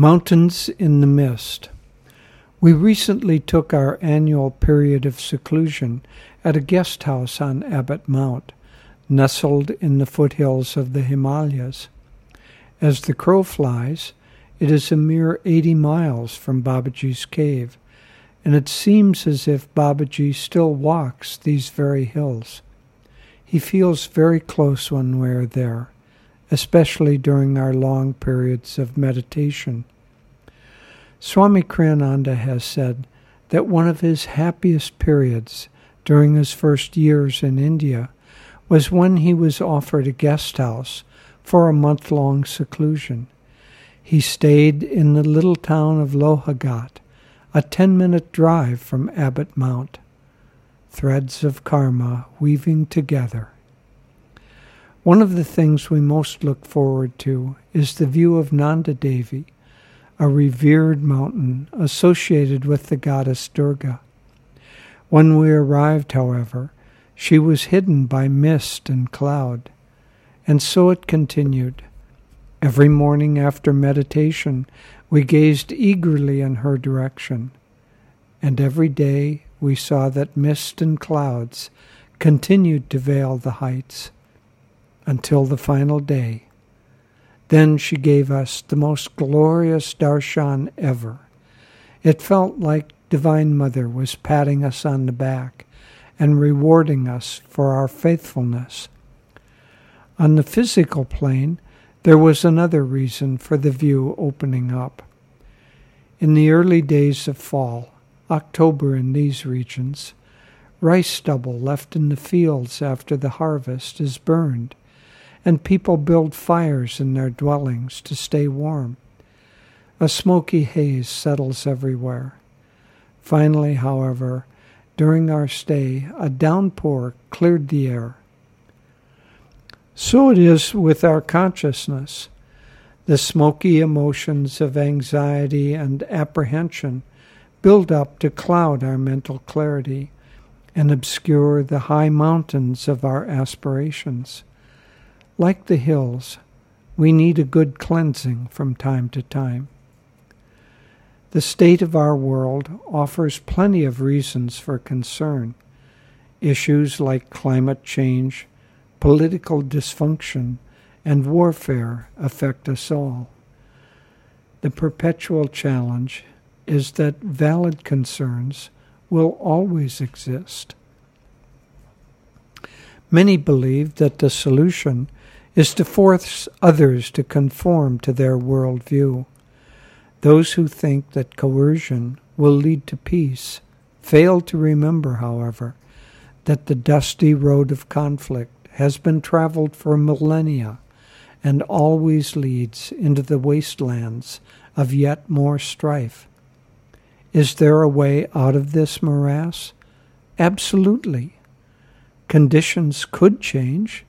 Mountains in the Mist. We recently took our annual period of seclusion at a guest house on Abbott Mount, nestled in the foothills of the Himalayas. As the crow flies, it is a mere 80 miles from Babaji's cave, and it seems as if Babaji still walks these very hills. He feels very close when we are there, especially during our long periods of meditation. Swami Kriyananda has said that one of his happiest periods during his first years in India was when he was offered a guest house for a month-long seclusion. He stayed in the little town of Lohagat, a 10-minute drive from Abbott Mount. Threads of karma weaving together. One of the things we most look forward to is the view of Nanda Devi, a revered mountain associated with the goddess Durga. When we arrived, however, she was hidden by mist and cloud. And so it continued. Every morning after meditation, we gazed eagerly in her direction. And every day we saw that mist and clouds continued to veil the heights until the final day. Then she gave us the most glorious darshan ever. It felt like Divine Mother was patting us on the back and rewarding us for our faithfulness. On the physical plane, there was another reason for the view opening up. In the early days of fall, October in these regions, rice stubble left in the fields after the harvest is burned, and people build fires in their dwellings to stay warm. A smoky haze settles everywhere. Finally, however, during our stay, a downpour cleared the air. So it is with our consciousness. The smoky emotions of anxiety and apprehension build up to cloud our mental clarity and obscure the high mountains of our aspirations. Like the hills, we need a good cleansing from time to time. The state of our world offers plenty of reasons for concern. Issues like climate change, political dysfunction, and warfare affect us all. The perpetual challenge is that valid concerns will always exist. Many believe that the solution is to force others to conform to their worldview. Those who think that coercion will lead to peace fail to remember, however, that the dusty road of conflict has been traveled for millennia and always leads into the wastelands of yet more strife. Is there a way out of this morass? Absolutely. Conditions could change.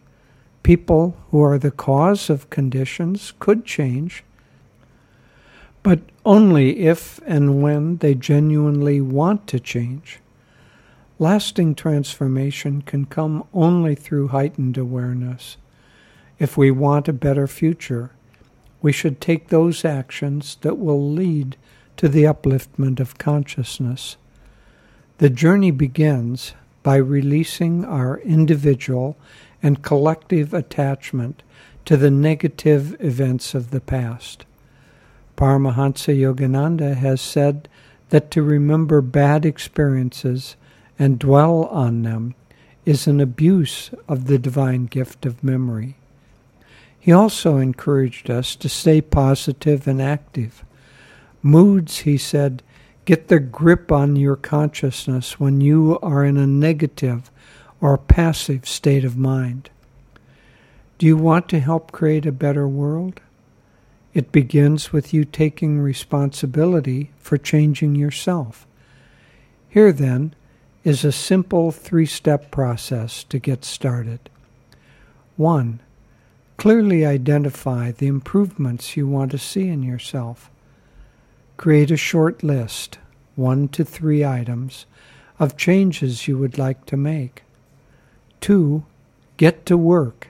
People who are the cause of conditions could change, but only if and when they genuinely want to change. Lasting transformation can come only through heightened awareness. If we want a better future, we should take those actions that will lead to the upliftment of consciousness. The journey begins by releasing our individual and collective attachment to the negative events of the past. Paramahansa Yogananda has said that to remember bad experiences and dwell on them is an abuse of the divine gift of memory. He also encouraged us to stay positive and active. Moods, he said, get their grip on your consciousness when you are in a negative or passive state of mind. Do you want to help create a better world? It begins with you taking responsibility for changing yourself. Here, then, is a simple 3-step process to get started. 1. Clearly identify the improvements you want to see in yourself. Create a short list, 1 to 3 items, of changes you would like to make. 2. Get to work.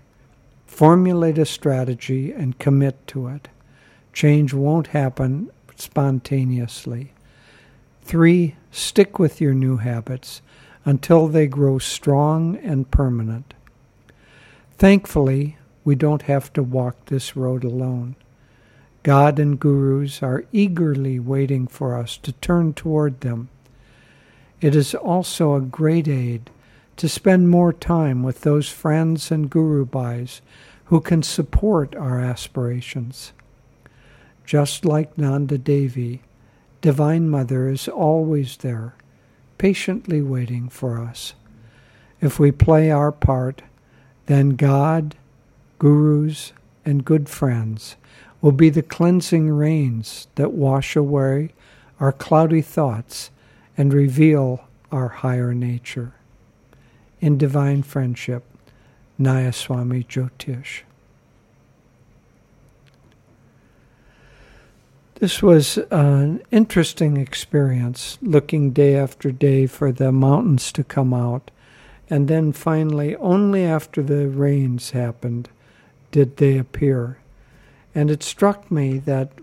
Formulate a strategy and commit to it. Change won't happen spontaneously. 3, stick with your new habits until they grow strong and permanent. Thankfully, we don't have to walk this road alone. God and gurus are eagerly waiting for us to turn toward them. It is also a great aid to spend more time with those friends and guru bhais who can support our aspirations. Just like Nanda Devi, Divine Mother is always there, patiently waiting for us. If we play our part, then God, gurus, and good friends will be the cleansing rains that wash away our cloudy thoughts and reveal our higher nature. In divine friendship, Nayaswami Jyotish. This was an interesting experience, looking day after day for the mountains to come out, and then finally, only after the rains happened, did they appear. And it struck me that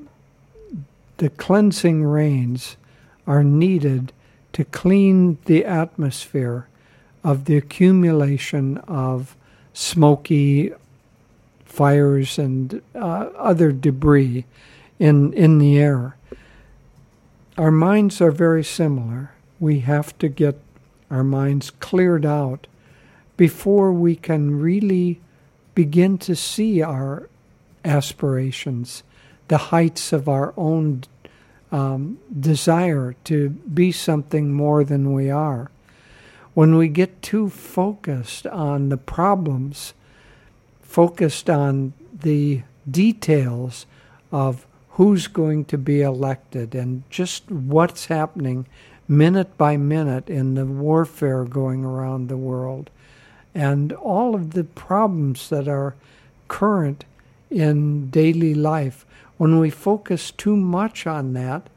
the cleansing rains are needed to clean the atmosphere of the accumulation of smoky fires and other debris in the air. Our minds are very similar. We have to get our minds cleared out before we can really begin to see our aspirations, the heights of our own desire to be something more than we are. When we get too focused on the problems, focused on the details of who's going to be elected and just what's happening minute by minute in the warfare going around the world, and all of the problems that are current in daily life, when we focus too much on that,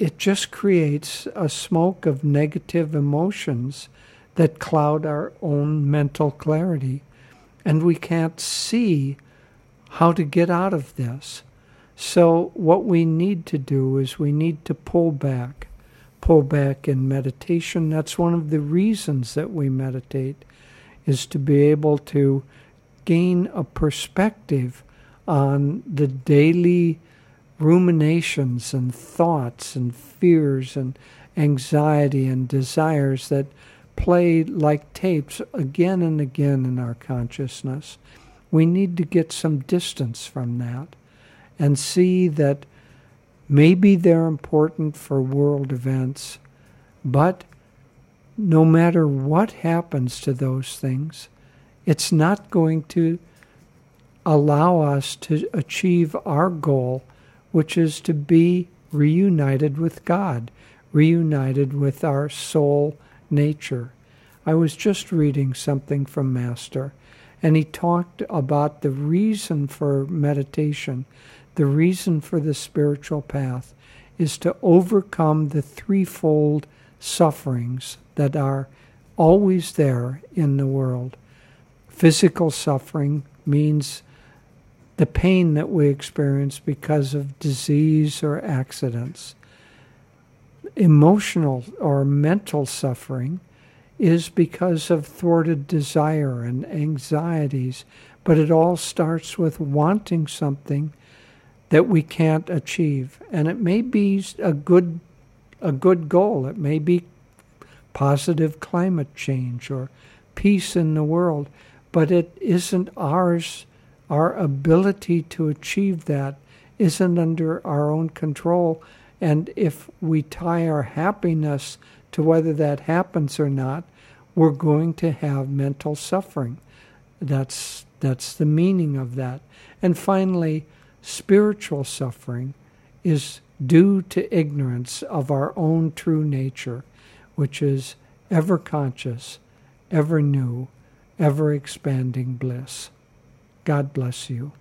it just creates a smoke of negative emotions that cloud our own mental clarity. And we can't see how to get out of this. So what we need to do is we need to pull back in meditation. That's one of the reasons that we meditate, is to be able to gain a perspective on the daily ruminations and thoughts and fears and anxiety and desires that play like tapes again and again in our consciousness. We need to get some distance from that and see that maybe they're important for world events, but no matter what happens to those things, it's not going to allow us to achieve our goal, which is to be reunited with God, reunited with our soul nature. I was just reading something from Master, and he talked about the reason for meditation, the reason for the spiritual path, is to overcome the threefold sufferings that are always there in the world. Physical suffering means the pain that we experience because of disease or accidents. Emotional or mental suffering is because of thwarted desire and anxieties, but it all starts with wanting something that we can't achieve. And it may be a good goal. It may be positive climate change or peace in the world, but it isn't ours. Our ability to achieve that isn't under our own control. And if we tie our happiness to whether that happens or not, we're going to have mental suffering. That's the meaning of that. And finally, spiritual suffering is due to ignorance of our own true nature, which is ever conscious, ever new, ever expanding bliss. God bless you.